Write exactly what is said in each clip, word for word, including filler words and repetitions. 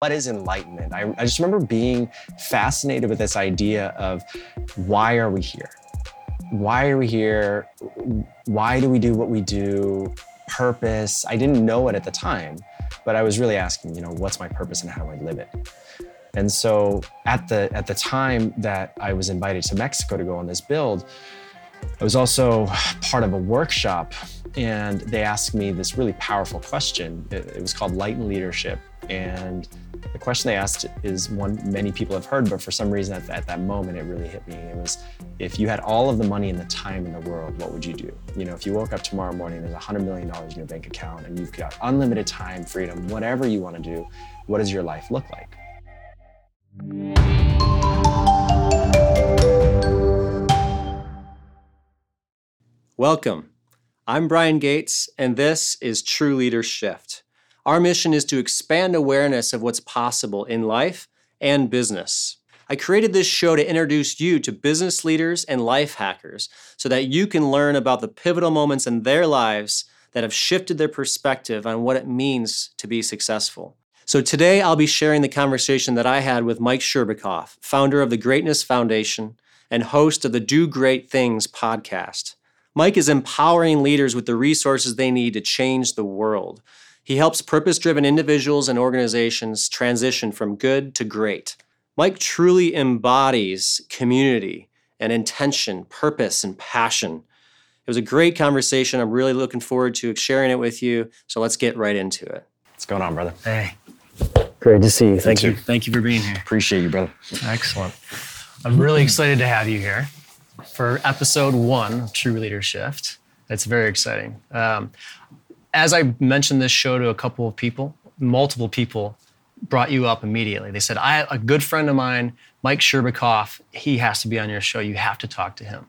What is enlightenment? I, I just remember being fascinated with this idea of why are we here? Why are we here? Why do we do what we do? Purpose. I didn't know it at the time, but I was really asking, you know, what's my purpose and how do I live it? And so at the at the time that I was invited to Mexico to go on this build, I was also part of a workshop, and they asked me this really powerful question. It, it was called Enlightened Leadership. And the question they asked is one many people have heard, but for some reason at, at that moment, it really hit me. It was, if you had all of the money and the time in the world, what would you do? You know, if you woke up tomorrow morning, there's one hundred million dollars in your bank account and you've got unlimited time, freedom, whatever you want to do, what does your life look like? Welcome. I'm Brian Gates, and this is True Leader Shift. Our mission is to expand awareness of what's possible in life and business. I created this show to introduce you to business leaders and life hackers so that you can learn about the pivotal moments in their lives that have shifted their perspective on what it means to be successful. So today I'll be sharing the conversation that I had with Mike Sherbakov, founder of the Greatness Foundation and host of the Do Great Things podcast. Mike is empowering leaders with the resources they need to change the world. He helps purpose-driven individuals and organizations transition from good to great. Mike truly embodies community and intention, purpose, and passion. It was a great conversation. I'm really looking forward to sharing it with you. So let's get right into it. What's going on, brother? Hey. Great to see you. Thank you. Thank you for being here. Appreciate you, brother. Excellent. I'm really excited to have you here for episode one of True Leader Shift. It's very exciting. Um, As I mentioned this show to a couple of people, multiple people brought you up immediately. They said, I, a good friend of mine, Mike Sherbakov, he has to be on your show. You have to talk to him.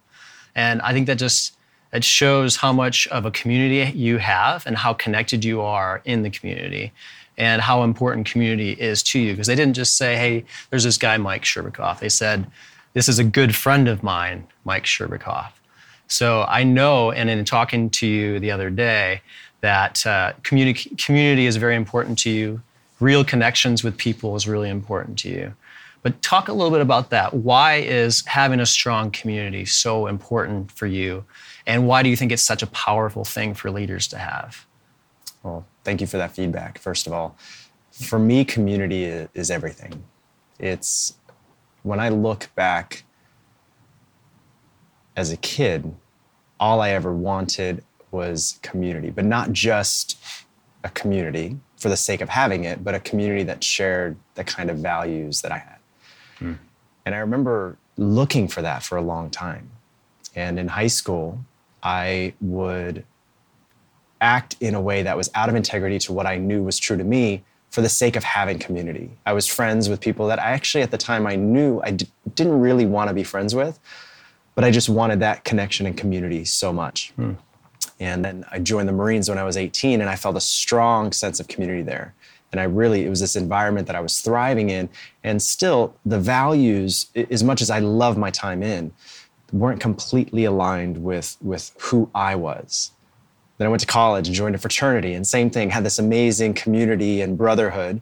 And I think that just, it shows how much of a community you have and how connected you are in the community and how important community is to you. Because they didn't just say, hey, there's this guy, Mike Sherbakov. They said, this is a good friend of mine, Mike Sherbakov. So I know, and in talking to you the other day, that uh, communi- community is very important to you. Real connections with people is really important to you. But talk a little bit about that. Why is having a strong community so important for you? And why do you think it's such a powerful thing for leaders to have? Well, thank you for that feedback, first of all. For me, community is everything. It's, when I look back as a kid, all I ever wanted was community, but not just a community for the sake of having it, but a community that shared the kind of values that I had. Mm. And I remember looking for that for a long time. And in high school, I would act in a way that was out of integrity to what I knew was true to me for the sake of having community. I was friends with people that I actually, at the time, I knew I d- didn't really want to be friends with, but I just wanted that connection and community so much. Mm. And then I joined the Marines when I was eighteen, and I felt a strong sense of community there. And I really, it was this environment that I was thriving in. And still, the values, as much as I love my time in, weren't completely aligned with, with who I was. Then I went to college and joined a fraternity, and same thing, had this amazing community and brotherhood.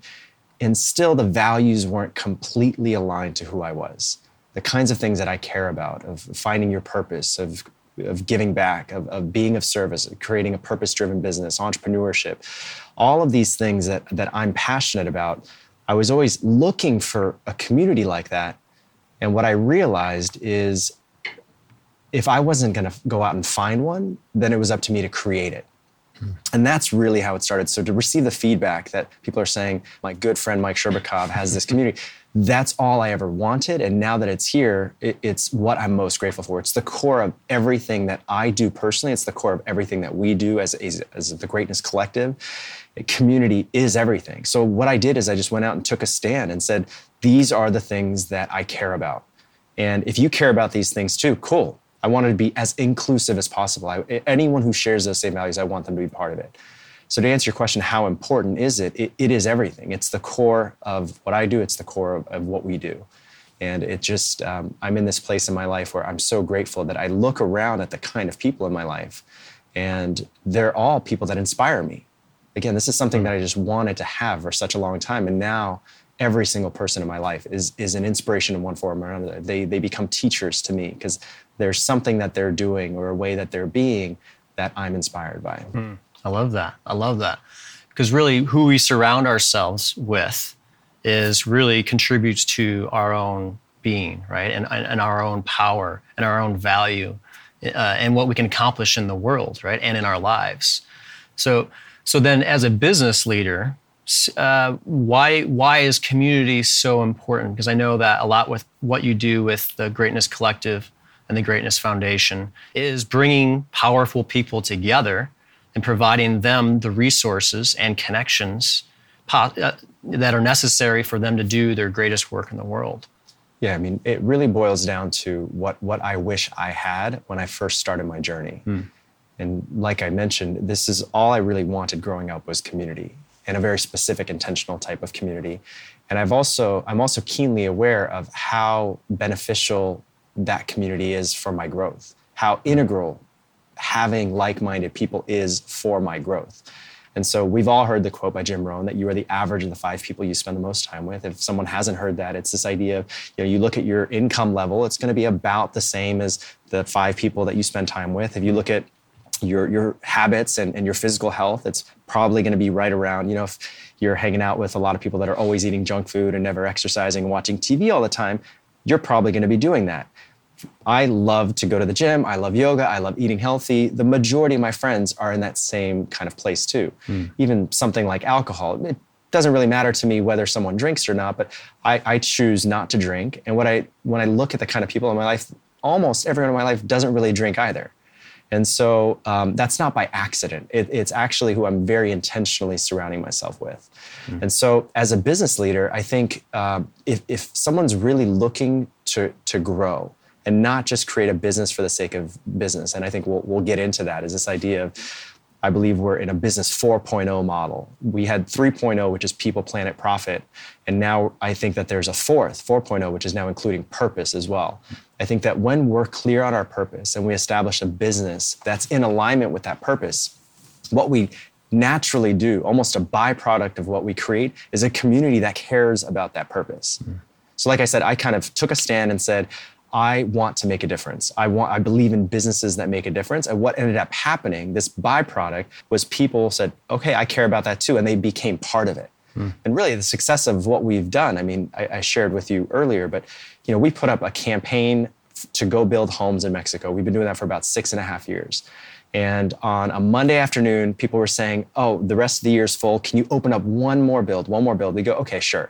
And still, the values weren't completely aligned to who I was. The kinds of things that I care about, of finding your purpose, of of giving back, of, of being of service, of creating a purpose-driven business, entrepreneurship, all of these things that, that I'm passionate about. I was always looking for a community like that. And what I realized is if I wasn't gonna go out and find one, then it was up to me to create it. Hmm. And that's really how it started. So to receive the feedback that people are saying, my good friend Mike Sherbakov has this community, that's all I ever wanted. And now that it's here, it, it's what I'm most grateful for. It's the core of everything that I do personally. It's the core of everything that we do as, as, as the Greatness Collective. Community is everything. So what I did is I just went out and took a stand and said, these are the things that I care about. And if you care about these things too, cool. I wanted to be as inclusive as possible. I, anyone who shares those same values, I want them to be part of it. So to answer your question, how important is it? It, it is everything. It's the core of what I do. It's the core of, of what we do. And it just, um, I'm in this place in my life where I'm so grateful that I look around at the kind of people in my life, and they're all people that inspire me. again, this is something that I just wanted to have for such a long time. And now every single person in my life is is an inspiration in one form or another. They, they become teachers to me because there's something that they're doing or a way that they're being that I'm inspired by. Mm, I love that. I love that. Because really who we surround ourselves with is really contributes to our own being, right? And, and our own power and our own value uh, and what we can accomplish in the world, right? And in our lives. So, so then as a business leader, Uh, why why is community so important? Because I know that a lot with what you do with the Greatness Collective and the Greatness Foundation is bringing powerful people together and providing them the resources and connections po- uh, that are necessary for them to do their greatest work in the world. Yeah, I mean, it really boils down to what what I wish I had when I first started my journey. Mm. And like I mentioned, this is all I really wanted growing up was community. And a very specific, intentional type of community. And I've also, I'm also keenly aware of how beneficial that community is for my growth, how integral having like-minded people is for my growth. And so we've all heard the quote by Jim Rohn that you are the average of the five people you spend the most time with. If someone hasn't heard that, it's this idea of, you know, you look at your income level, it's gonna be about the same as the five people that you spend time with. If you look at your your habits and, and your physical health, it's probably going to be right around, you know, if you're hanging out with a lot of people that are always eating junk food and never exercising and watching T V all the time, you're probably going to be doing that. I love to go to the gym. I love yoga. I love eating healthy. The majority of my friends are in that same kind of place too. Mm. Even something like alcohol, it doesn't really matter to me whether someone drinks or not, but I, I choose not to drink. And what I when I look at the kind of people in my life, almost everyone in my life doesn't really drink either. And so um, that's not by accident. It, it's actually who I'm very intentionally surrounding myself with. Mm. And so as a business leader, I think uh, if, if someone's really looking to, to grow and not just create a business for the sake of business, and I think we'll, we'll get into that, is this idea of, I believe we're in a business four point oh model. We had three point oh, which is people, planet, profit. And now I think that there's a fourth, four point oh, which is now including purpose as well. I think that when we're clear on our purpose and we establish a business that's in alignment with that purpose, what we naturally do, almost a byproduct of what we create, is a community that cares about that purpose. Mm-hmm. So like I said, I kind of took a stand and said, I want to make a difference. I want. I believe in businesses that make a difference. And what ended up happening, this byproduct, was people said, okay, I care about that too. And they became part of it. Mm. And really the success of what we've done, I mean, I, I shared with you earlier, but you know, we put up a campaign to go build homes in Mexico. We've been doing that for about six and a half years. And on a Monday afternoon, people were saying, oh, the rest of the year's full. Can you open up one more build, one more build? We go, okay, sure.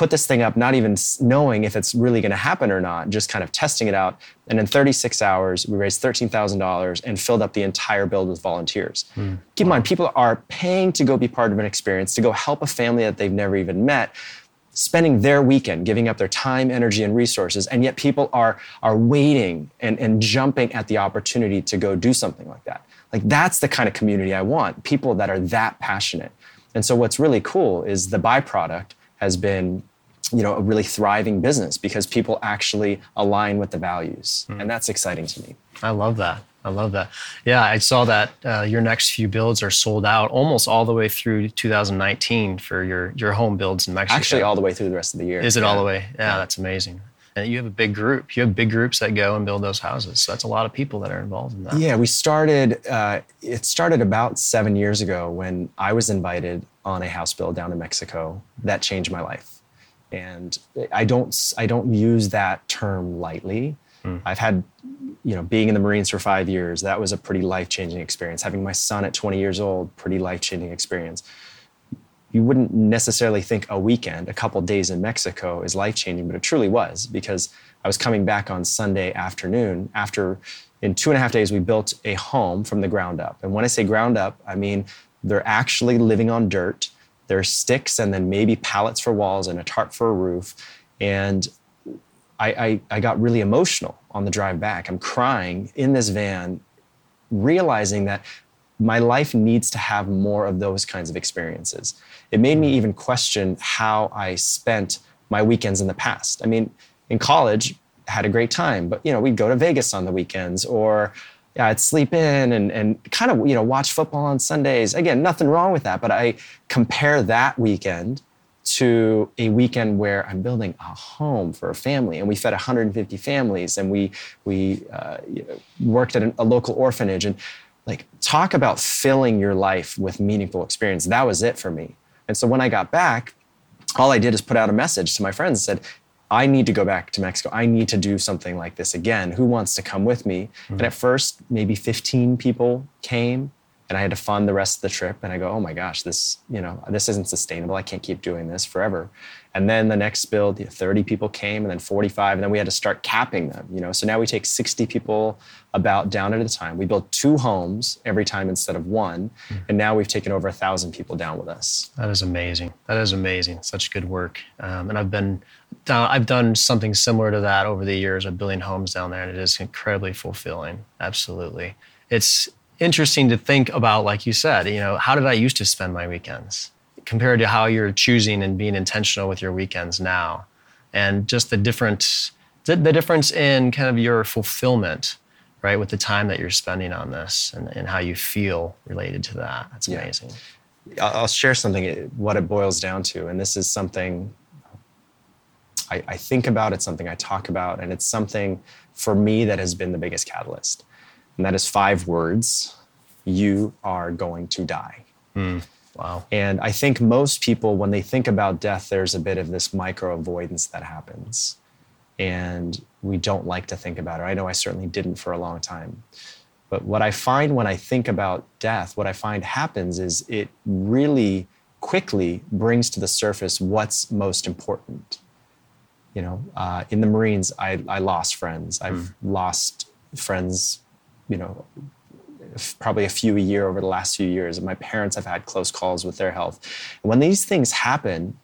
Put this thing up, not even knowing if it's really going to happen or not, just kind of testing it out. And in thirty-six hours, we raised thirteen thousand dollars and filled up the entire build with volunteers. Mm. Keep in mind, people are paying to go be part of an experience, to go help a family that they've never even met, spending their weekend, giving up their time, energy, and resources. And yet people are, are waiting and, and jumping at the opportunity to go do something like that. Like that's the kind of community I want, people that are that passionate. And so what's really cool is the byproduct has been, you know, a really thriving business because people actually align with the values. Mm. And that's exciting to me. I love that. I love that. Yeah, I saw that uh, your next few builds are sold out almost all the way through two thousand nineteen for your, your home builds in Mexico. Actually, all the way through the rest of the year. Is it yeah. all the way? Yeah, that's amazing. And you have a big group. You have big groups that go and build those houses. So that's a lot of people that are involved in that. Yeah, we started, uh, it started about seven years ago when I was invited on a house build down in Mexico. That changed my life. And I don't, I don't use that term lightly. Mm. I've had, you know, being in the Marines for five years, that was a pretty life-changing experience. Having my son at twenty years old, pretty life-changing experience. You wouldn't necessarily think a weekend, a couple days in Mexico is life-changing, but it truly was because I was coming back on Sunday afternoon after, in two and a half days, we built a home from the ground up. And when I say ground up, I mean, they're actually living on dirt. There are sticks and then maybe pallets for walls and a tarp for a roof. And I, I, I got really emotional on the drive back. I'm crying in this van, realizing that my life needs to have more of those kinds of experiences. It made me even question how I spent my weekends in the past. I mean, in college, had a great time, but you know, we'd go to Vegas on the weekends or Yeah, I'd sleep in and and kind of, you know, watch football on Sundays. Again, nothing wrong with that, but I compare that weekend to a weekend where I'm building a home for a family, and we fed one hundred fifty families, and we we uh, worked at an, a local orphanage, and like talk about filling your life with meaningful experience. That was it for me. And so when I got back, all I did is put out a message to my friends and said, I need to go back to Mexico. I need to do something like this again. Who wants to come with me? Mm-hmm. And at first, maybe fifteen people came. And I had to fund the rest of the trip. And I go, oh my gosh, this, you know, this isn't sustainable. I can't keep doing this forever. And then the next build, thirty people came, and then forty-five, and then we had to start capping them, you know? So now we take sixty people about down at a time. We build two homes every time instead of one. Mm-hmm. And now we've taken over a thousand people down with us. That is amazing. That is amazing. Such good work. Um, and I've been, I've done something similar to that over the years of building homes down there, and it is incredibly fulfilling. Absolutely. It's interesting to think about, like you said, you know, how did I used to spend my weekends compared to how you're choosing and being intentional with your weekends now, and just the difference, the, the difference in kind of your fulfillment, right, with the time that you're spending on this, and, and how you feel related to that. That's amazing. Yeah. I'll share something, what it boils down to, and this is something I, I think about, it's something I talk about, and it's something for me that has been the biggest catalyst. And that is five words: you are going to die. Mm, wow. And I think most people, when they think about death, there's a bit of this micro avoidance that happens. And we don't like to think about it. I know I certainly didn't for a long time. But what I find when I think about death, what I find happens is it really quickly brings to the surface what's most important. You know, uh, in the Marines, I, I lost friends. I've mm. lost friends, you know, probably a few a year over the last few years. And my parents have had close calls with their health. And when these things happen,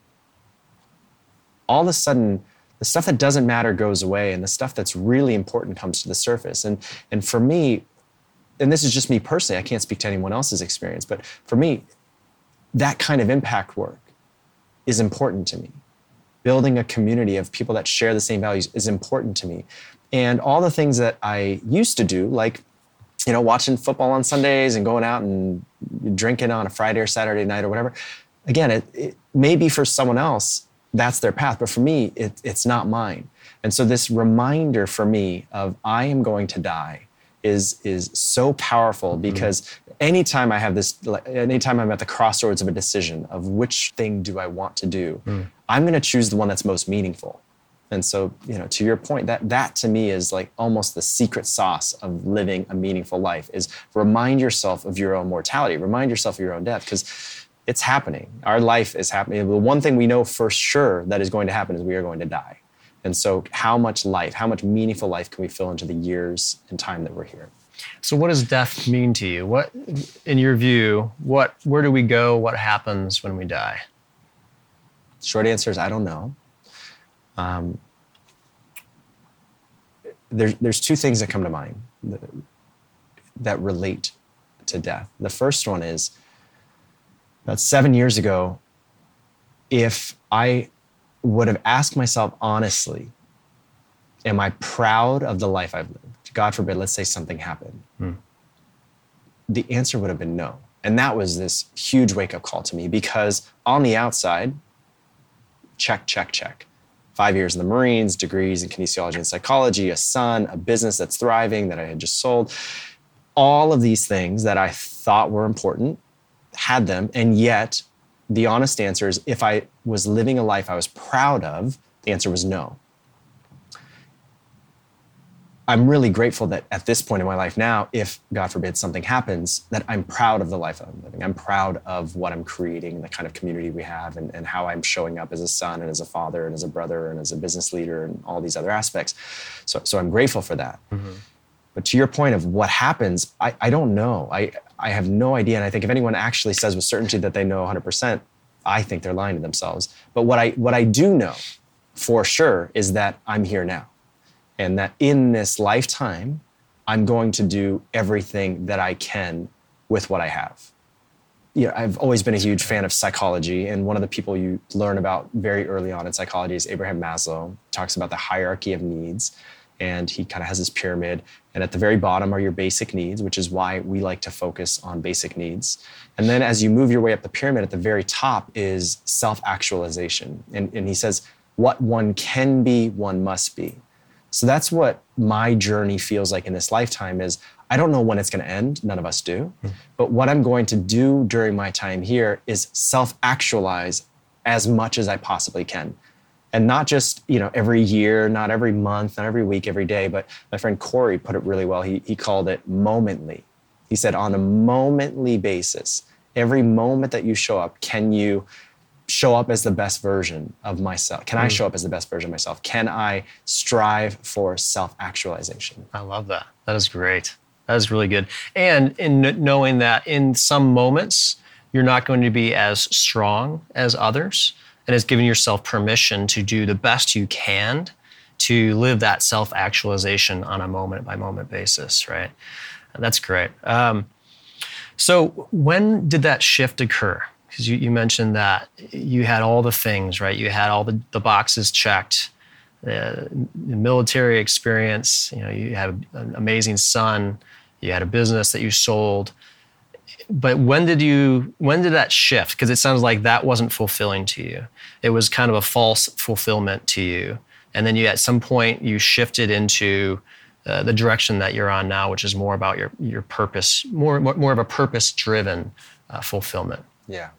all of a sudden, the stuff that doesn't matter goes away, and the stuff that's really important comes to the surface. And, and for me, and this is just me personally, I can't speak to anyone else's experience, but for me, that kind of impact work is important to me. Building a community of people that share the same values is important to me. And all the things that I used to do, like, you know, watching football on Sundays and going out and drinking on a Friday or Saturday night or whatever, again, it, it maybe for someone else, that's their path. But for me, it, it's not mine. And so this reminder for me of I am going to die is is so powerful, because mm-hmm. anytime I have this, anytime I'm at the crossroads of a decision of which thing do I want to do, mm. I'm going to choose the one that's most meaningful. And so, you know, to your point, that that to me is like almost the secret sauce of living a meaningful life, is remind yourself of your own mortality, remind yourself of your own death, because it's happening. Our life is happening. The one thing we know for sure that is going to happen is we are going to die. And so how much life, how much meaningful life can we fill into the years and time that we're here? So what does death mean to you? What, in your view, what, where do we go? What happens when we die? Short answer is I don't know. Um, there, there's two things that come to mind that, that relate to death. The first one is about seven years ago, if I would have asked myself honestly, am I proud of the life I've lived? God forbid, let's say something happened. Hmm. The answer would have been no. And that was this huge wake-up call to me, because on the outside, check, check, check. Five years in the Marines, degrees in kinesiology and psychology, a son, a business that's thriving that I had just sold. All of these things that I thought were important, had them. And yet the honest answer is, if I was living a life I was proud of, the answer was no. I'm really grateful that at this point in my life now, if God forbid something happens, that I'm proud of the life that I'm living. I'm proud of what I'm creating, the kind of community we have, and, and how I'm showing up as a son and as a father and as a brother and as a business leader and all these other aspects. So, so I'm grateful for that. Mm-hmm. But to your point of what happens, I, I don't know. I, I have no idea. And I think if anyone actually says with certainty that they know one hundred percent, I think they're lying to themselves. But what I what I do know for sure is that I'm here now. And that in this lifetime, I'm going to do everything that I can with what I have. You know, I've always been a huge fan of psychology. And one of the people you learn about very early on in psychology is Abraham Maslow. He talks about the hierarchy of needs. and he kind of has this pyramid. And at the very bottom are your basic needs, which is why we like to focus on basic needs. And then as you move your way up the pyramid, at the very top is self-actualization. And, and he says, what one can be, one must be. So that's what my journey feels like in this lifetime is, I don't know when it's going to end, none of us do, mm. but what I'm going to do during my time here is self-actualize as much as I possibly can. And not just, you know, every year, not every month, not every week, every day, but my friend Corey put it really well. He, he called it momently. He said, on a momently basis, every moment that you show up, can you show up as the best version of myself? Can mm. I show up as the best version of myself? Can I strive for self-actualization? I love that. That is great. That is really good. And in knowing that in some moments, you're not going to be as strong as others, and it's giving yourself permission to do the best you can to live that self-actualization on a moment-by-moment basis, right? That's great. Um, so when did that shift occur? Because you, you mentioned that you had all the things, right? You had all the, the boxes checked, the, the military experience, you know, you had an amazing son, you had a business that you sold. But when did you, when did that shift? Because it sounds like that wasn't fulfilling to you. It was kind of a false fulfillment to you. And then you, at some point, you shifted into uh, the direction that you're on now, which is more about your your purpose, more more, more of a purpose-driven uh, fulfillment. Yeah.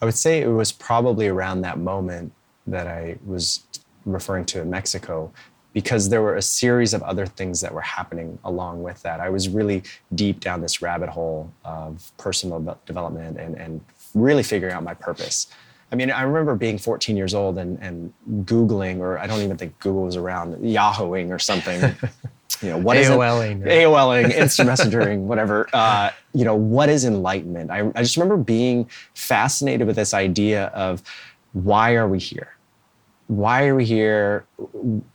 I would say it was probably around that moment that I was referring to in Mexico, because there were a series of other things that were happening along with that. I was really deep down this rabbit hole of personal development and, and really figuring out my purpose. I mean, I remember being fourteen years old and, and Googling, or I don't even think Google was around, Yahooing or something. You know, what AOLing. Is it? AOLing, instant messaging, whatever. Uh, you know, what is enlightenment? I, I just remember being fascinated with this idea of why are we here? Why are we here?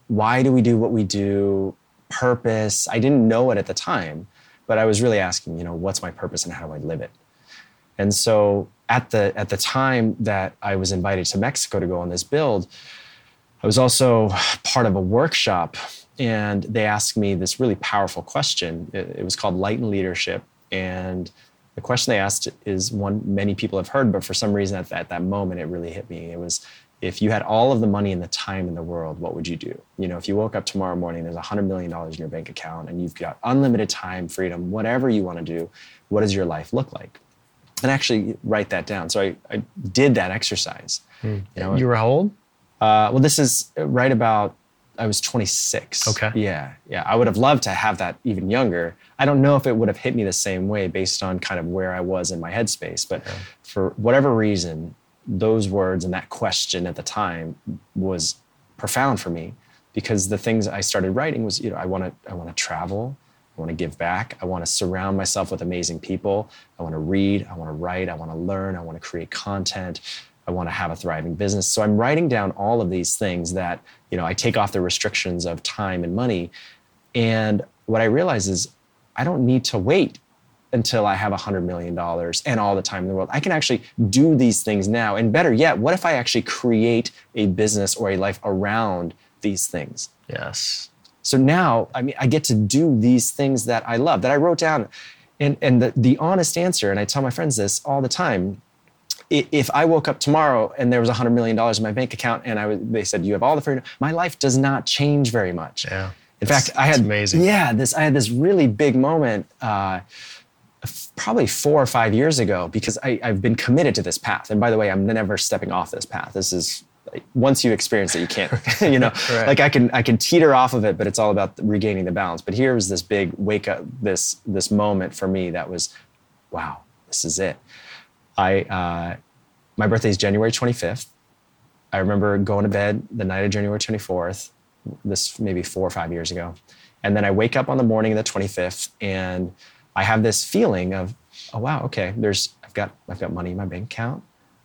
Why do we do what we do? Purpose. I didn't know it at the time, but I was really asking, you know, what's my purpose and how do I live it? And so at the at the time that I was invited to Mexico to go on this build, I was also part of a workshop, and they asked me this really powerful question. It, it was called Light and Leadership. And the question they asked is one many people have heard, but for some reason at, at that moment, it really hit me. It was, if you had all of the money and the time in the world, what would you do? You know, if you woke up tomorrow morning, there's one hundred million dollars in your bank account and you've got unlimited time, freedom, whatever you want to do, what does your life look like? And actually write that down. So I, I did that exercise. Mm. You know, you were how old? Uh, well, this is right about, I was twenty-six. Okay. Yeah, yeah. I would have loved to have that even younger. I don't know if it would have hit me the same way based on kind of where I was in my headspace, but yeah. For whatever reason, those words and that question at the time was profound for me, because the things I started writing was, you know, I want to I want to travel, I want to give back, I want to surround myself with amazing people, I want to read, I want to write, I want to learn, I want to create content, I want to have a thriving business. So I'm writing down all of these things that, you know, I take off the restrictions of time and money. And what I realize is I don't need to wait until I have one hundred million dollars and all the time in the world. I can actually do these things now. And better yet, what if I actually create a business or a life around these things? Yes. So now, I mean, I get to do these things that I love, that I wrote down. And, and the, the honest answer, and I tell my friends this all the time, if I woke up tomorrow and there was one hundred million dollars in my bank account and I was, they said, you have all the freedom, my life does not change very much. Yeah. In that's, fact, I had, amazing. Yeah, this, I had this really big moment, uh, probably four or five years ago, because I, I've been committed to this path. And by the way, I'm never stepping off this path. This is, once you experience it, you can't, you know, right. Like I can I can teeter off of it, but it's all about regaining the balance. But here was this big wake up, this, this moment for me that was, wow, this is it. I uh, my birthday is January twenty-fifth. I remember going to bed the night of January twenty-fourth, this maybe four or five years ago. And then I wake up on the morning of the twenty-fifth and I have this feeling of, oh wow, okay. There's I've got I've got money in my bank account.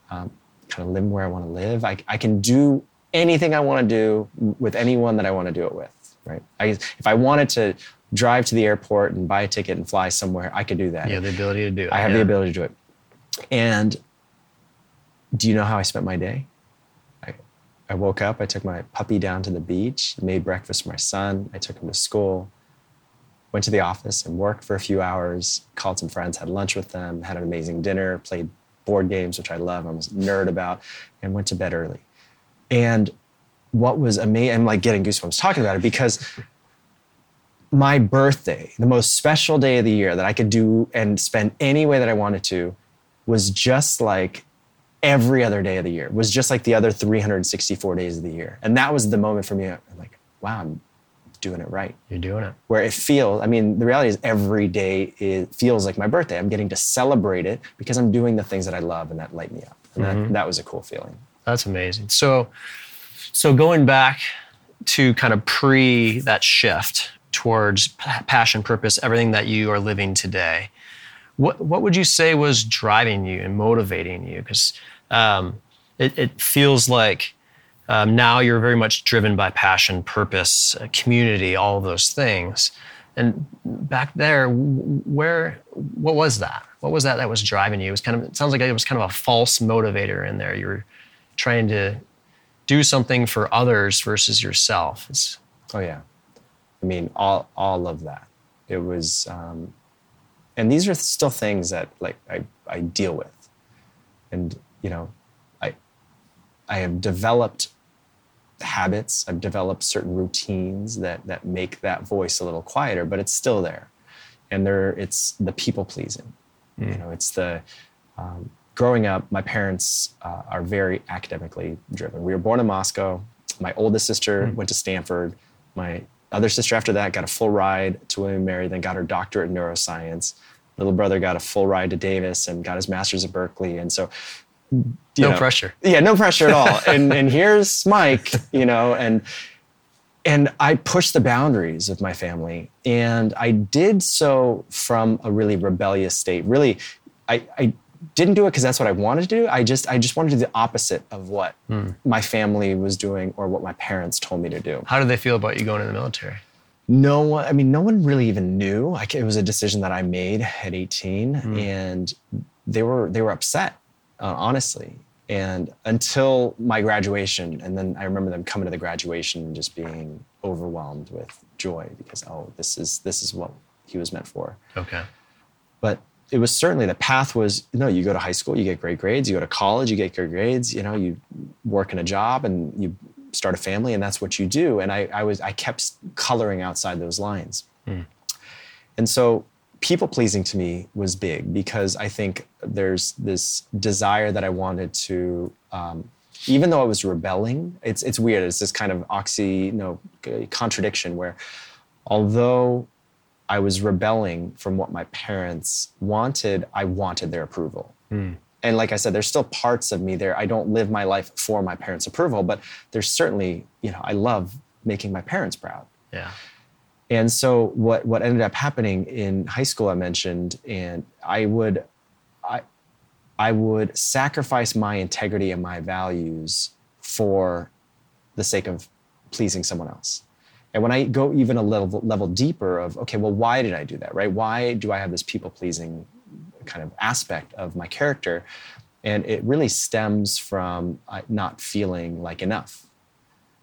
Um, kind of live where I want to live. I I can do anything I want to do with anyone that I want to do it with. Right? I, if I wanted to drive to the airport and buy a ticket and fly somewhere, I could do that. You have the ability to do it. I have yeah. the ability to do it. And do you know how I spent my day? I I woke up, I took my puppy down to the beach, made breakfast for my son, I took him to school, went to the office and worked for a few hours, called some friends, had lunch with them, had an amazing dinner, played board games, which I love, I'm a nerd about, and went to bed early. And what was amazing, I'm like getting goosebumps talking about it, because my birthday, the most special day of the year that I could do and spend any way that I wanted to, was just like every other day of the year, was just like the other three hundred sixty-four days of the year. And that was the moment for me. I'm like, wow, I'm doing it right. You're doing it. Where it feels, I mean, the reality is every day it feels like my birthday. I'm getting to celebrate it because I'm doing the things that I love and that light me up. And mm-hmm. that, that was a cool feeling. That's amazing. So, so going back to kind of pre that shift towards passion, purpose, everything that you are living today, What what would you say was driving you and motivating you? Because um, it, it feels like um, now you're very much driven by passion, purpose, uh, community, all of those things. And back there, where what was that? What was that that was driving you? It was kind of it sounds like it was kind of a false motivator in there. You were trying to do something for others versus yourself. It's, oh yeah, I mean all all of that. It was. Um, And these are still things that like I, I deal with. And, you know, I I have developed habits, I've developed certain routines that that make that voice a little quieter, but it's still there. And there it's the people pleasing. Mm. You know, it's the um, growing up, my parents uh, are very academically driven. We were born in Moscow. My oldest sister mm. went to Stanford. My other sister after that got a full ride to William and Mary, then got her doctorate in neuroscience. Little brother got a full ride to Davis and got his master's at Berkeley. And so, you no know, pressure. Yeah, no pressure at all. and and here's Mike, you know, and and I pushed the boundaries of my family. And I did so from a really rebellious state. Really, I, I didn't do it because that's what I wanted to do. I just I just wanted to do the opposite of what mm. my family was doing or what my parents told me to do. How did they feel about you going in the military? No one, I mean, no one really even knew. I, it was a decision that I made at eighteen mm. and they were they were upset, uh, honestly. And until my graduation, and then I remember them coming to the graduation and just being overwhelmed with joy because, oh, this is this is what he was meant for. Okay. But it was certainly, the path was, you know, you go to high school, you get great grades, you go to college, you get great grades, you know, you work in a job and you start a family and that's what you do. And I, I was, I kept coloring outside those lines. Mm. And so people pleasing to me was big because I think there's this desire that I wanted to, um, even though I was rebelling, it's, it's weird. It's this kind of oxy, you know, contradiction where although I was rebelling from what my parents wanted, I wanted their approval. Mm. And like I said, there's still parts of me there. I don't live my life for my parents' approval, but there's certainly, you know, I love making my parents proud. Yeah. And so what, what ended up happening in high school, I mentioned, and I would, I, I would sacrifice my integrity and my values for the sake of pleasing someone else. And when I go even a level level deeper of, okay, well, why did I do that, right? Why do I have this people-pleasing kind of aspect of my character? And it really stems from not feeling like enough.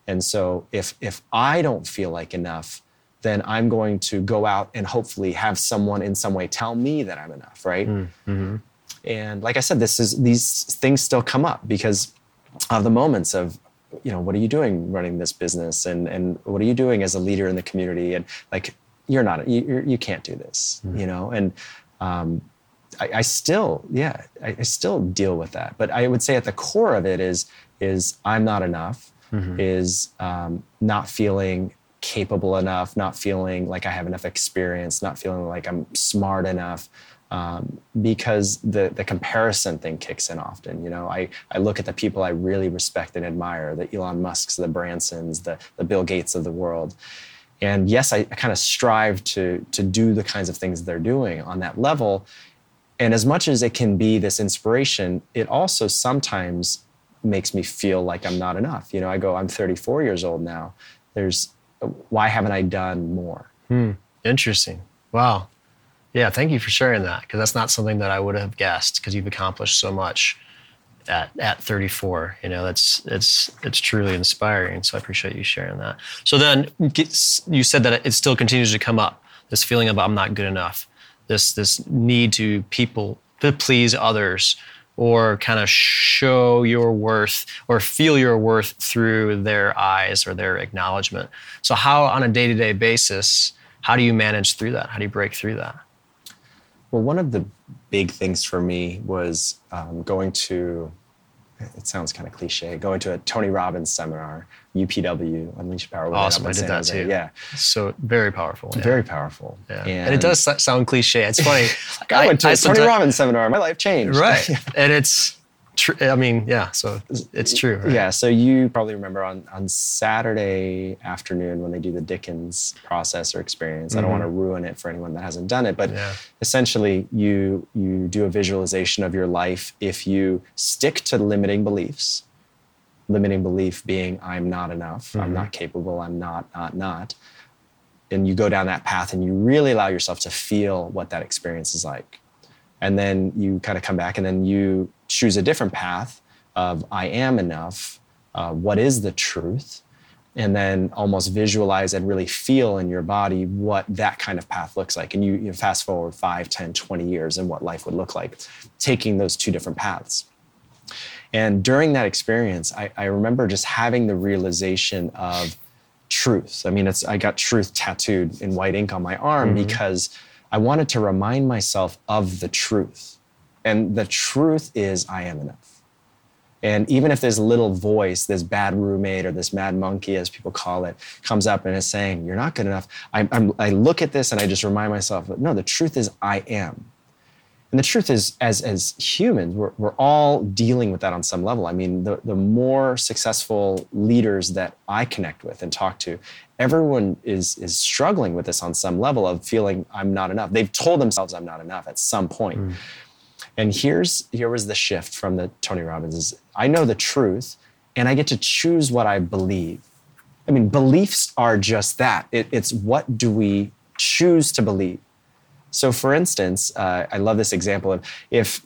And so if if I don't feel like enough, then I'm going to go out and hopefully have someone in some way tell me that I'm enough, right? Mm-hmm. And like I said, this is these things still come up because of the moments of, you know, what are you doing running this business? And and what are you doing as a leader in the community? And like, you're not, you you're, you can't do this, mm-hmm. you know? And um, I, I still, yeah, I, I still deal with that. But I would say at the core of it is, is I'm not enough, mm-hmm. is um, not feeling capable enough, not feeling like I have enough experience, not feeling like I'm smart enough. Um, because the the comparison thing kicks in often. You know, I, I look at the people I really respect and admire, the Elon Musks, the Bransons, the, the Bill Gates of the world. And yes, I, I kind of strive to, to do the kinds of things they're doing on that level. And as much as it can be this inspiration, it also sometimes makes me feel like I'm not enough. You know, I go, I'm thirty-four years old now. There's, why haven't I done more? Hmm. Interesting. Wow. Yeah, thank you for sharing that, because that's not something that I would have guessed, because you've accomplished so much at at thirty-four. You know, that's it's it's truly inspiring. So I appreciate you sharing that. So then you said that it still continues to come up, this feeling of I'm not good enough, this this need to people to please others or kind of show your worth or feel your worth through their eyes or their acknowledgement. So how, on a day-to-day basis, how do you manage through that? How do you break through that? Well, one of the big things for me was um, going to, it sounds kind of cliche, going to a Tony Robbins seminar, U P W, Unleashed Power. Awesome, I did that too. Yeah. So very powerful. Yeah. Very powerful. Yeah. And, and it does sound cliche. It's funny. like I, I went to I, a Tony Robbins seminar. My life changed. Right. And it's, tr- I mean, yeah, so it's true. Right? Yeah, so you probably remember on, on Saturday afternoon when they do the Dickens process or experience. Mm-hmm. I don't want to ruin it for anyone that hasn't done it, but yeah. essentially you you do a visualization of your life if you stick to limiting beliefs. Limiting belief being I'm not enough, mm-hmm. I'm not capable, I'm not, not, not. And you go down that path and you really allow yourself to feel what that experience is like. And then you kind of come back and then you choose a different path of I am enough, uh, what is the truth? And then almost visualize and really feel in your body what that kind of path looks like. And you, you fast forward five, ten, twenty years and what life would look like, taking those two different paths. And during that experience, I, I remember just having the realization of truth. I mean, it's I got truth tattooed in white ink on my arm mm-hmm. because I wanted to remind myself of the truth. And the truth is I am enough. And even if this little voice, this bad roommate or this mad monkey, as people call it, comes up and is saying, you're not good enough. I, I'm, I look at this and I just remind myself, no, the truth is I am. And the truth is, as, as humans, we're, we're all dealing with that on some level. I mean, the, the more successful leaders that I connect with and talk to, everyone is, is struggling with this on some level of feeling I'm not enough. They've told themselves I'm not enough at some point. Mm. And here's here was the shift from the Tony Robbins is I know the truth and I get to choose what I believe. I mean, beliefs are just that. It, it's what do we choose to believe? So for instance, uh, I love this example of if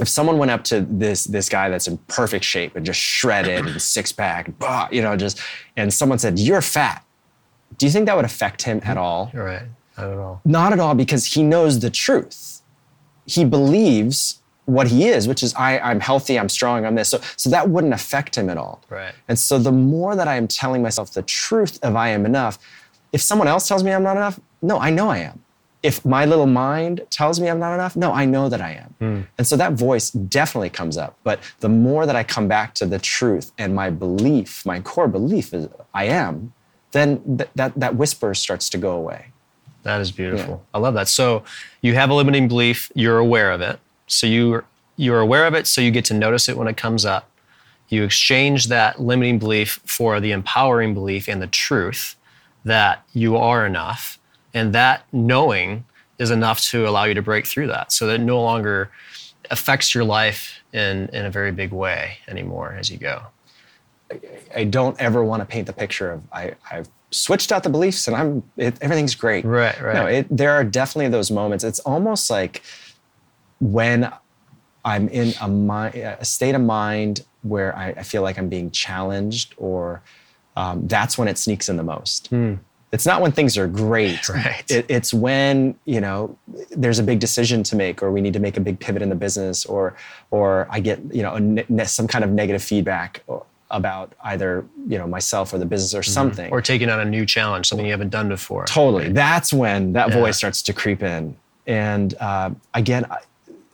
if someone went up to this this guy that's in perfect shape and just shredded and six pack, bah, you know, just and someone said, you're fat. Do you think that would affect him at all? You're right, not at all. Not at all, because he knows the truth. He believes what he is, which is I, I'm healthy, I'm strong, I'm this. So, so that wouldn't affect him at all. Right. And so the more that I am telling myself the truth of I am enough, if someone else tells me I'm not enough, no, I know I am. If my little mind tells me I'm not enough, no, I know that I am. Mm. And so that voice definitely comes up. But the more that I come back to the truth and my belief, my core belief is I am, then th- that, that whisper starts to go away. That is beautiful. Yeah. I love that. So you have a limiting belief, you're aware of it. So you, you're aware of it, so you get to notice it when it comes up. You exchange that limiting belief for the empowering belief and the truth that you are enough. And that knowing is enough to allow you to break through that. So that it no longer affects your life in, in a very big way anymore as you go. I don't ever want to paint the picture of I, I've switched out the beliefs and I'm it, everything's great. Right, right. No, it, there are definitely those moments. It's almost like when I'm in a, mi- a state of mind where I, I feel like I'm being challenged, or um, that's when it sneaks in the most. Mm. It's not when things are great. Right. It, it's when, you know, there's a big decision to make, or we need to make a big pivot in the business, or or I get, you know, a ne- some kind of negative feedback or, about either, you know, myself or the business or something. Mm-hmm. Or taking on a new challenge, something you haven't done before. Totally. Right? That's when that yeah. voice starts to creep in. And uh, again, I,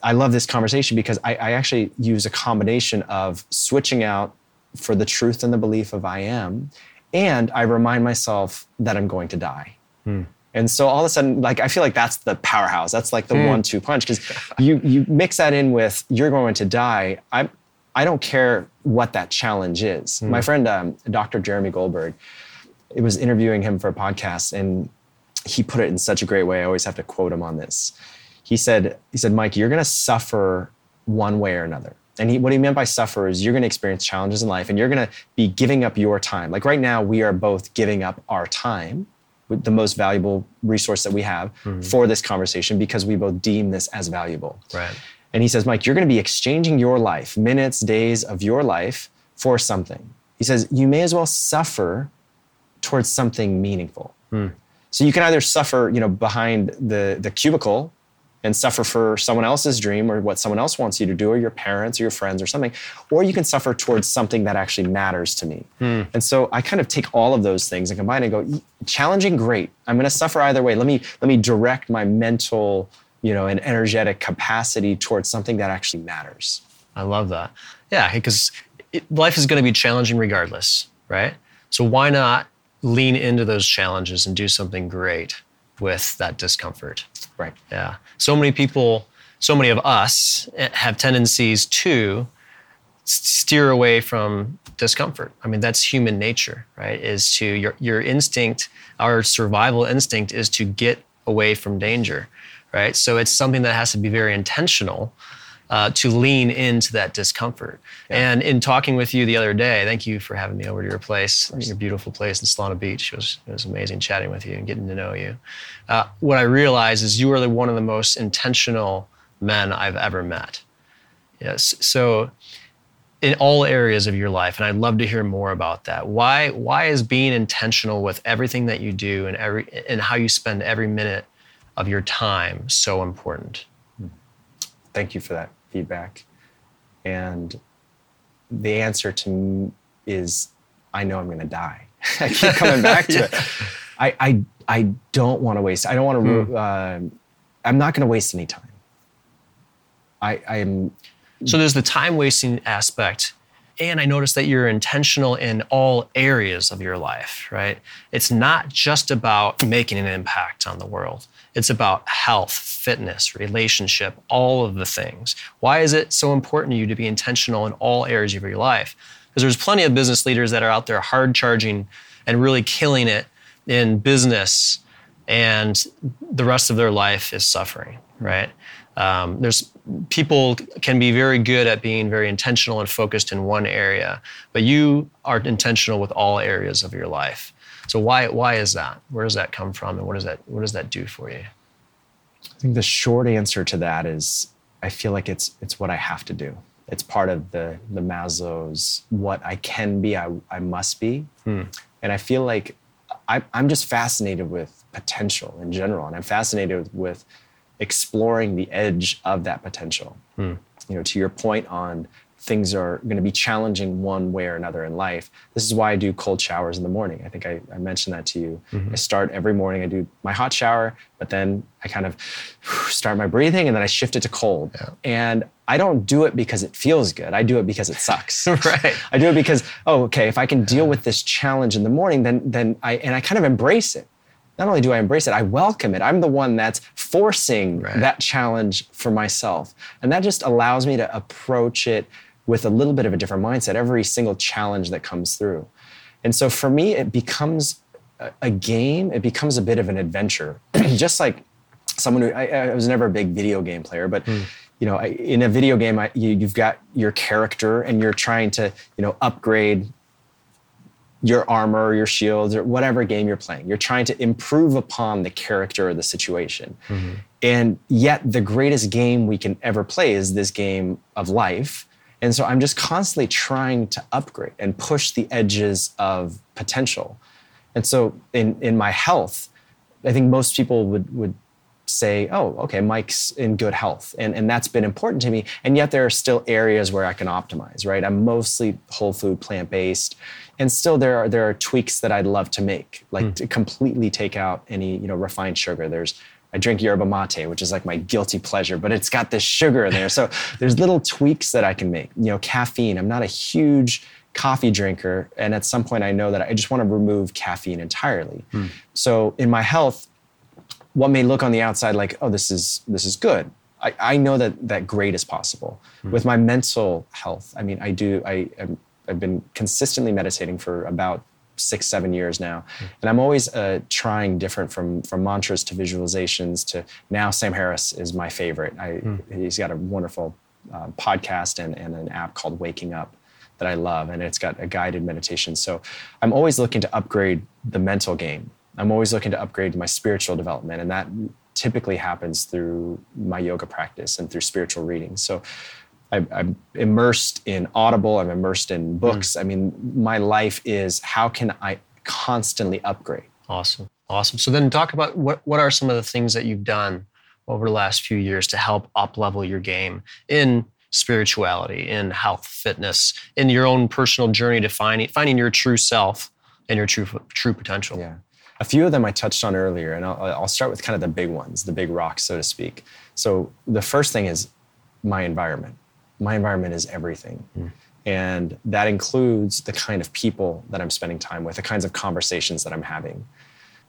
I love this conversation because I, I actually use a combination of switching out for the truth and the belief of I am, and I remind myself that I'm going to die. Hmm. And so all of a sudden, like, I feel like that's the powerhouse. That's like the hmm. one-two punch, because you you mix that in with you're going to die. I'm I don't care what that challenge is. Mm. My friend, um, Doctor Jeremy Goldberg, it was interviewing him for a podcast, and he put it in such a great way. I always have to quote him on this. He said, he said, Mike, you're going to suffer one way or another. And he, what he meant by suffer is you're going to experience challenges in life, and you're going to be giving up your time. Like right now, we are both giving up our time, the most valuable resource that we have, mm. for this conversation, because we both deem this as valuable. Right. And he says, Mike, you're going to be exchanging your life, minutes, days of your life for something. He says, you may as well suffer towards something meaningful. Hmm. So you can either suffer, you know, behind the, the cubicle and suffer for someone else's dream or what someone else wants you to do, or your parents or your friends or something, or you can suffer towards something that actually matters to me. Hmm. And so I kind of take all of those things and combine and go, challenging, great. I'm going to suffer either way. Let me, let me direct my mental, you know, and energetic capacity towards something that actually matters. I love that. Yeah, because life is going to be challenging regardless, right? So why not lean into those challenges and do something great with that discomfort? Right. Yeah. So many people, so many of us have tendencies to steer away from discomfort. I mean, that's human nature, right? Is to your, your instinct, our survival instinct is to get away from danger, right? So it's something that has to be very intentional uh, to lean into that discomfort. Yeah. And in talking with you the other day, thank you for having me over to your place, your beautiful place in Solana Beach. It was, it was amazing chatting with you and getting to know you. Uh, what I realized is you are one of the most intentional men I've ever met. Yes. So in all areas of your life, and I'd love to hear more about that. Why, why is being intentional with everything that you do and every, and how you spend every minute of your time so important? Thank you for that feedback. And the answer to me is, I know I'm going to die. I keep coming back to yeah. it. I, I, I don't want to waste, I don't want to, mm. uh, I'm not going to waste any time. I am. So there's the time wasting aspect. And I noticed that you're intentional in all areas of your life, right? It's not just about making an impact on the world. It's about health, fitness, relationship, all of the things. Why is it so important to you to be intentional in all areas of your life? Because there's plenty of business leaders that are out there hard charging and really killing it in business, and the rest of their life is suffering, right? Um, there's people can be very good at being very intentional and focused in one area, but you are intentional with all areas of your life. So why why is that? Where does that come from, and what does that what does that do for you? I think the short answer to that is I feel like it's it's what I have to do. It's part of the the Maslow's what I can be, I I must be, hmm. and I feel like I, I'm just fascinated with potential in general, and I'm fascinated with exploring the edge of that potential. Hmm. You know, to your point on things are going to be challenging one way or another in life. This is why I do cold showers in the morning. I think I, I mentioned that to you. Mm-hmm. I start every morning, I do my hot shower, but then I kind of start my breathing and then I shift it to cold. Yeah. And I don't do it because it feels good. I do it because it sucks. Right. I do it because, oh, okay, if I can deal with this challenge in the morning, then then I, and I kind of embrace it. Not only do I embrace it, I welcome it. I'm the one that's forcing right. that challenge for myself. And that just allows me to approach it with a little bit of a different mindset, every single challenge that comes through. And so for me, it becomes a game. It becomes a bit of an adventure. Just like someone who, I, I was never a big video game player, but mm. you know, I, in a video game, I, you, you've got your character and you're trying to, you know, upgrade your armor or your shields or whatever game you're playing. You're trying to improve upon the character or the situation. Mm-hmm. And yet the greatest game we can ever play is this game of life. And so I'm just constantly trying to upgrade and push the edges of potential. And so in, in my health, I think most people would, would say, oh, okay, Mike's in good health. And, and that's been important to me. And yet there are still areas where I can optimize, right? I'm mostly whole food, plant-based. And still there are there are tweaks that I'd love to make, like mm. to completely take out any, you know, refined sugar. There's I drink yerba mate, which is like my guilty pleasure, but it's got this sugar in there. So there's little tweaks that I can make. You know, caffeine. I'm not a huge coffee drinker. And at some point I know that I just want to remove caffeine entirely. Mm. So in my health, what may look on the outside like, oh, this is this is good. I, I know that that great is possible. Mm. With my mental health, I mean, I do, I am I've been consistently meditating for about six, seven years now. And I'm always uh, trying different from, from mantras to visualizations to now Sam Harris is my favorite. I, mm. He's got a wonderful uh, podcast and, and an app called Waking Up that I love. And it's got a guided meditation. So I'm always looking to upgrade the mental game. I'm always looking to upgrade my spiritual development. And that typically happens through my yoga practice and through spiritual readings. So I, I'm immersed in Audible, I'm immersed in books. Mm. I mean, my life is how can I constantly upgrade? Awesome. Awesome. So then talk about what, what are some of the things that you've done over the last few years to help up-level your game in spirituality, in health, fitness, in your own personal journey to finding finding your true self and your true true potential. Yeah. A few of them I touched on earlier, and I'll, I'll start with kind of the big ones, the big rocks, so to speak. So the first thing is my environment. My environment is everything. Mm. And that includes the kind of people that I'm spending time with, the kinds of conversations that I'm having.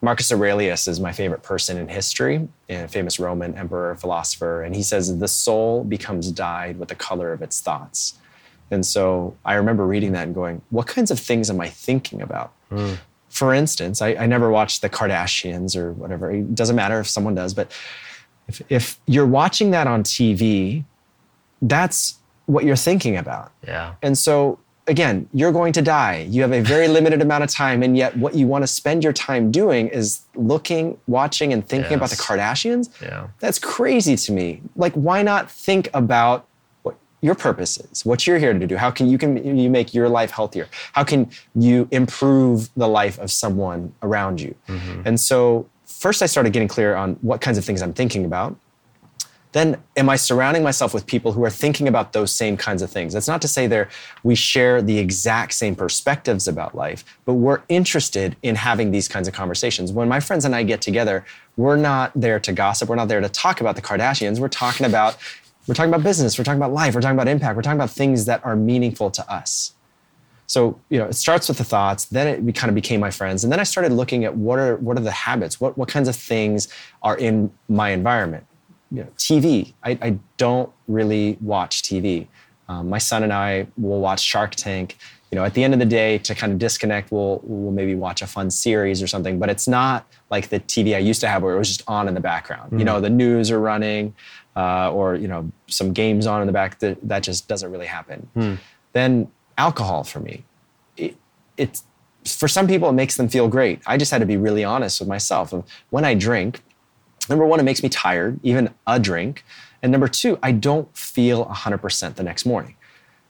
Marcus Aurelius is my favorite person in history, a famous Roman emperor, philosopher. And he says, the soul becomes dyed with the color of its thoughts. And so I remember reading that and going, what kinds of things am I thinking about? Mm. For instance, I, I never watched the Kardashians or whatever. It doesn't matter if someone does, but if, if you're watching that on T V, that's what you're thinking about. Yeah. And so again, you're going to die. You have a very limited amount of time, and yet what you want to spend your time doing is looking, watching, and thinking yes. about the Kardashians? Yeah. That's crazy to me. Like, why not think about what your purpose is, what you're here to do? How can you can you make your life healthier? How can you improve the life of someone around you? Mm-hmm. And so first I started getting clear on what kinds of things I'm thinking about. Then am I surrounding myself with people who are thinking about those same kinds of things? That's not to say that we share the exact same perspectives about life, but we're interested in having these kinds of conversations. When my friends and I get together, we're not there to gossip. We're not there to talk about the Kardashians. We're talking about, we're talking about business. We're talking about life. We're talking about impact. We're talking about things that are meaningful to us. So, you know, it starts with the thoughts, then it we kind of became my friends. And then I started looking at what are, what are the habits? What, what kinds of things are in my environment? You know, T V. I, I don't really watch T V. Um, my son and I will watch Shark Tank. You know, at the end of the day, to kind of disconnect, we'll we'll maybe watch a fun series or something. But it's not like the T V I used to have, where it was just on in the background. Mm-hmm. You know, the news are running, uh, or you know, some games on in the back. That that just doesn't really happen. Mm. Then alcohol for me, it, it's for some people it makes them feel great. I just had to be really honest with myself. When I drink, number one, it makes me tired, even a drink. And number two, I don't feel one hundred percent the next morning.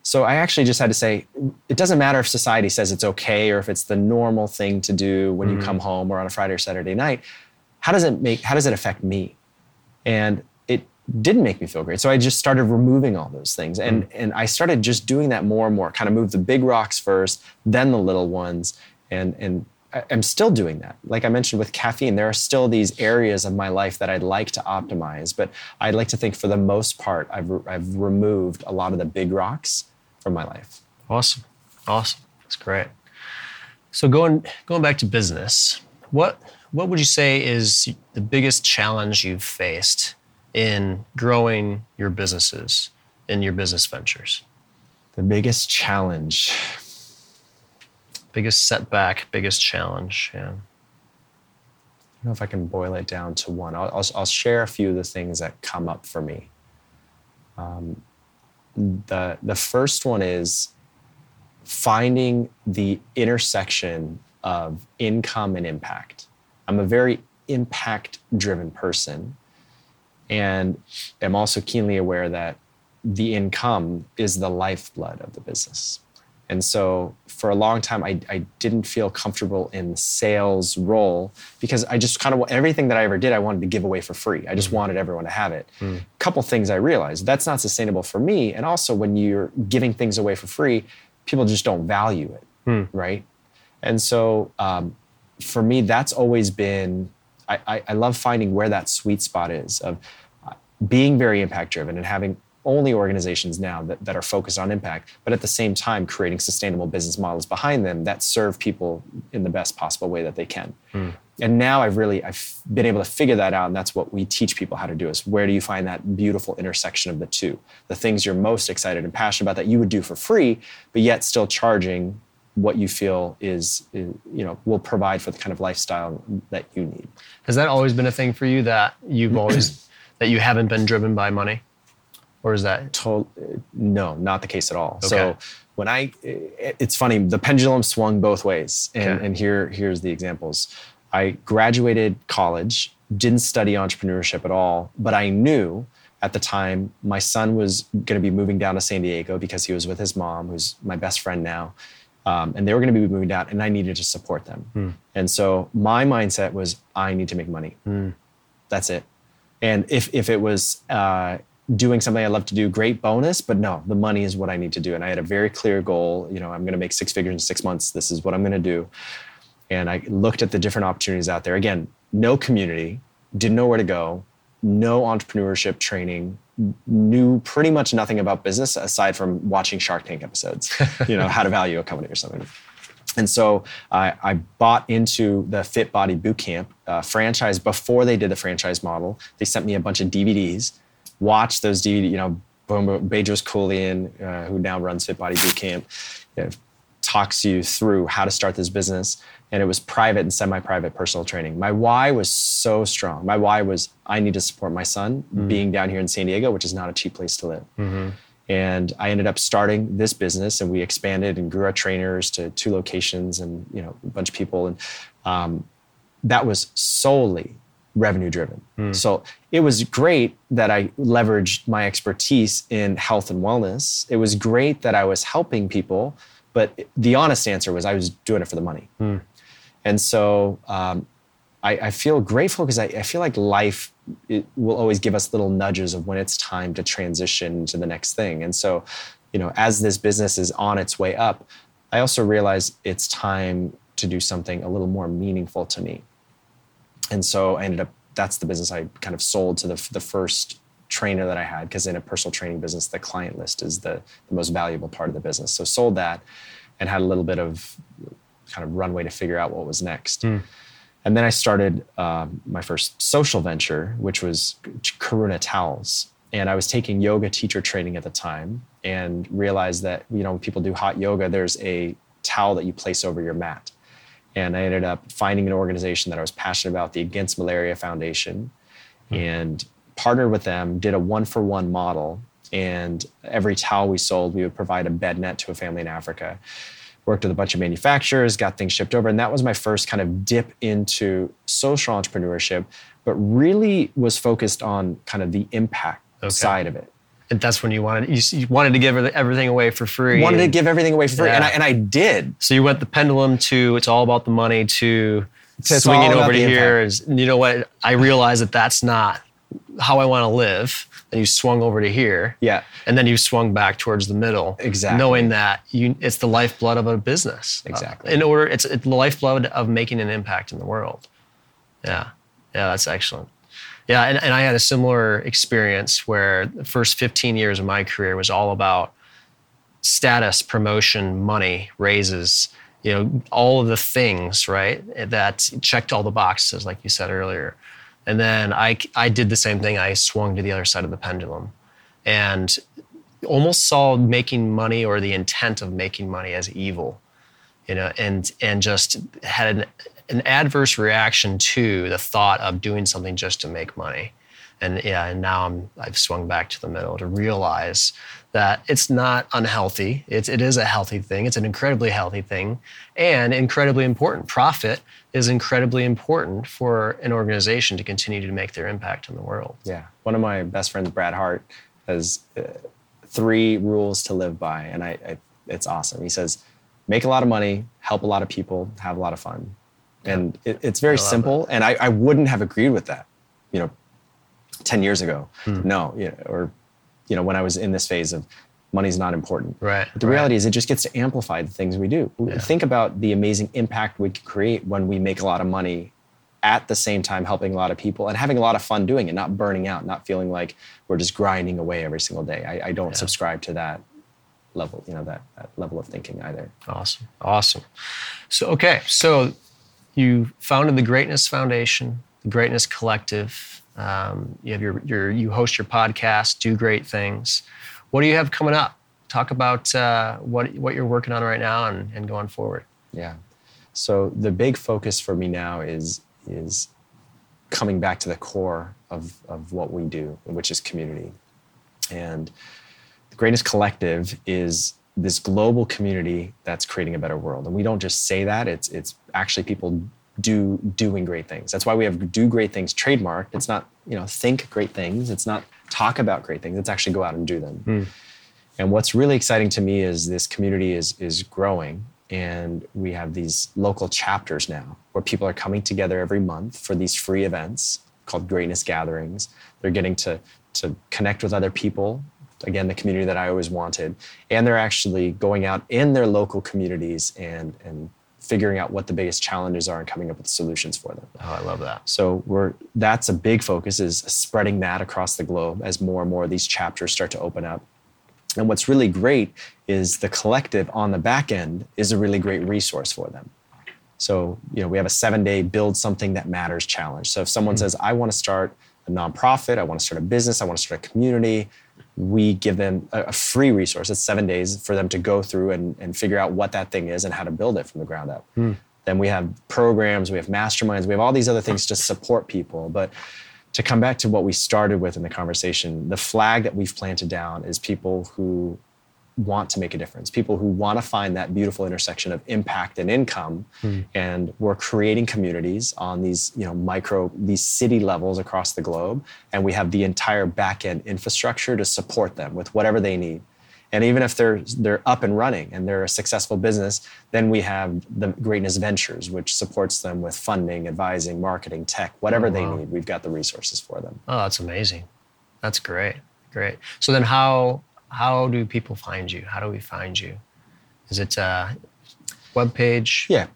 So I actually just had to say, it doesn't matter if society says it's okay or if it's the normal thing to do when mm-hmm. you come home or on a Friday or Saturday night. How does it make, how does it affect me? And it didn't make me feel great. So I just started removing all those things. And, mm-hmm. and I started just doing that more and more, kind of move the big rocks first, then the little ones, and and I'm still doing that. Like I mentioned with caffeine, there are still these areas of my life that I'd like to optimize, but I'd like to think for the most part, I've I've removed a lot of the big rocks from my life. Awesome. Awesome. That's great. So going going back to business, what what would you say is the biggest challenge you've faced in growing your businesses, in your business ventures? The biggest challenge... Biggest setback, biggest challenge. Yeah. I don't know if I can boil it down to one. I'll, I'll, I'll share a few of the things that come up for me. Um, the, the first one is finding the intersection of income and impact. I'm a very impact-driven person, and I'm also keenly aware that the income is the lifeblood of the business. And so for a long time, I, I didn't feel comfortable in the sales role because I just kind of, everything that I ever did, I wanted to give away for free. I just mm-hmm. wanted everyone to have it. Mm. A couple things I realized, that's not sustainable for me. And also when you're giving things away for free, people just don't value it, mm. right? And so um, for me, that's always been, I, I, I love finding where that sweet spot is of being very impact driven and having only organizations now that, that are focused on impact, but at the same time, creating sustainable business models behind them that serve people in the best possible way that they can. Mm. And now I've really, I've been able to figure that out. And that's what we teach people how to do is where do you find that beautiful intersection of the two, the things you're most excited and passionate about that you would do for free, but yet still charging what you feel is, is, you know, will provide for the kind of lifestyle that you need. Has that always been a thing for you that you've always, that you haven't been driven by money? Or is that? Total, no, not the case at all. Okay. So when I, it's funny, the pendulum swung both ways. And, okay. and here, here's the examples. I graduated college didn't study entrepreneurship at all, but I knew at the time my son was going to be moving down to San Diego because he was with his mom, who's my best friend now. Um, and they were going to be moving down and I needed to support them. Mm. And so my mindset was, I need to make money. Mm. That's it. And if if it was uh, doing something I love to do, great bonus, but no, the money is what I need to do. And I had a very clear goal. You know, I'm going to make six figures in six months. This is what I'm going to do. And I looked at the different opportunities out there. Again, no community, didn't know where to go, no entrepreneurship training, knew pretty much nothing about business aside from watching Shark Tank episodes, you know, how to value a company or something. And so I, I bought into the Fit Body Bootcamp uh, franchise before they did the franchise model. They sent me a bunch of D V Ds, watched those D V Ds, you know, Bedros Koulian, uh, who now runs Fit Body Bootcamp, you know, talks you through how to start this business. And it was private and semi-private personal training. My why was so strong. My why was, I need to support my son mm-hmm. being down here in San Diego, which is not a cheap place to live. Mm-hmm. And I ended up starting this business and we expanded and grew our trainers to two locations and, you know, a bunch of people. And um, that was solely revenue driven. Mm. So it was great that I leveraged my expertise in health and wellness. It was great that I was helping people, but the honest answer was I was doing it for the money. Mm. And so um, I, I feel grateful because I, I feel like life it will always give us little nudges of when it's time to transition to the next thing. And so, you know, as this business is on its way up, I also realize it's time to do something a little more meaningful to me. And so I ended up, that's the business I kind of sold to the, the first trainer that I had, because in a personal training business, the client list is the, the most valuable part of the business. So sold that and had a little bit of kind of runway to figure out what was next. Mm. And then I started um, my first social venture, which was Karuna Towels. And I was taking yoga teacher training at the time and realized that, you know, when people do hot yoga, there's a towel that you place over your mat. And I ended up finding an organization that I was passionate about, the Against Malaria Foundation, mm. and partnered with them, did a one-for-one model. And every towel we sold, we would provide a bed net to a family in Africa. Worked with a bunch of manufacturers, got things shipped over. And that was my first kind of dip into social entrepreneurship, but really was focused on kind of the impact okay. side of it. And that's when you wanted you, you wanted to give everything away for free. Wanted and, to give everything away for free. Yeah. And, I, and I did. So you went the pendulum to it's all about the money to, to swinging over to here. Is, you know what? I realized that that's not how I want to live. And you swung over to here. Yeah. And then you swung back towards the middle. Exactly. Knowing that you, it's the lifeblood of a business. Exactly. Uh, in order, it's, it's the lifeblood of making an impact in the world. Yeah. Yeah, that's excellent. Yeah. And, and I had a similar experience where the first fifteen years of my career was all about status, promotion, money, raises, you know, all of the things, right? That checked all the boxes, like you said earlier. And then I, I did the same thing. I swung to the other side of the pendulum and almost saw making money or the intent of making money as evil, you know, and and just had an, an adverse reaction to the thought of doing something just to make money. And yeah, and now I'm, I've swung back to the middle to realize that it's not unhealthy. It's, it is a healthy thing. It's an incredibly healthy thing and incredibly important. Profit is incredibly important for an organization to continue to make their impact in the world. Yeah. One of my best friends, Brad Hart, has uh, three rules to live by. And I, I, it's awesome. He says, make a lot of money, help a lot of people, have a lot of fun. Yeah. And it, it's very simple. That. And I, I wouldn't have agreed with that, you know, ten years ago, hmm. no, you know, or you know, when I was in this phase of money's not important. Right. But the reality right. is it just gets to amplify the things we do. Yeah. Think about the amazing impact we can create when we make a lot of money at the same time helping a lot of people and having a lot of fun doing it, not burning out, not feeling like we're just grinding away every single day. I, I don't yeah. subscribe to that level, you know, that, that level of thinking either. Awesome. Awesome. So, okay. So you founded the Greatness Foundation, the Greatness Collective. Um, you have your, your, you host your podcast, Do Great Things. What do you have coming up? Talk about uh, what, what you're working on right now and, and going forward. Yeah. So the big focus for me now is, is coming back to the core of, of what we do, which is community. And the Greatness Collective is this global community that's creating a better world. And we don't just say that, it's, it's actually people do doing great things. That's why we have Do Great Things trademarked. It's not, you know, think great things. It's not talk about great things. It's actually go out and do them. Mm. And what's really exciting to me is this community is is growing. And we have these local chapters now where people are coming together every month for these free events called Greatness Gatherings. They're getting to, to connect with other people. Again, the community that I always wanted. And they're actually going out in their local communities and, and figuring out what the biggest challenges are and coming up with solutions for them. Oh, I love that. So we're that's a big focus, is spreading that across the globe as more and more of these chapters start to open up. And what's really great is the collective on the back end is a really great resource for them. So, you know, we have a seven-day build something that matters challenge. So if someone mm-hmm. says, I want to start a nonprofit, I want to start a business, I want to start a community, we give them a, a free resource. It's seven days for them to go through and, and figure out what that thing is and how to build it from the ground up. Mm. Then we have programs, we have masterminds, we have all these other things to support people. But to come back to what we started with in the conversation, the flag that we've planted down is people who want to make a difference, people who want to find that beautiful intersection of impact and income. Mm. And we're creating communities on these, you know, micro, these city levels across the globe. And we have the entire back-end infrastructure to support them with whatever they need. And even if they're they're up and running and they're a successful business, then we have the Greatness Ventures, which supports them with funding, advising, marketing, tech, whatever oh, wow. they need. We've got the resources for them. Oh, that's amazing. That's great. Great. So then how how do people find you? How do we find you? Is it a webpage? Yeah.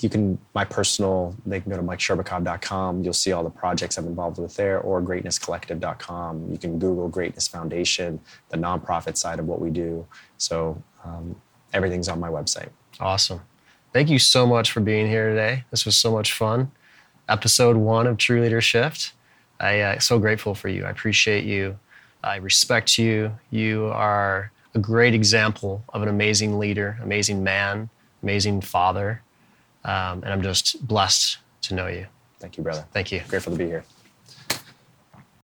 You can, my personal, they can go to mike sherbakov dot com. You'll see all the projects I'm involved with there, or greatness collective dot com. You can Google Greatness Foundation, the nonprofit side of what we do. So um, everything's on my website. Awesome. Thank you so much for being here today. This was so much fun. Episode one of True Leader Shift. I'm uh, so grateful for you. I appreciate you. I respect you. You are a great example of an amazing leader, amazing man, amazing father. Um, and I'm just blessed to know you. Thank you, brother. Thank you. Grateful to be here.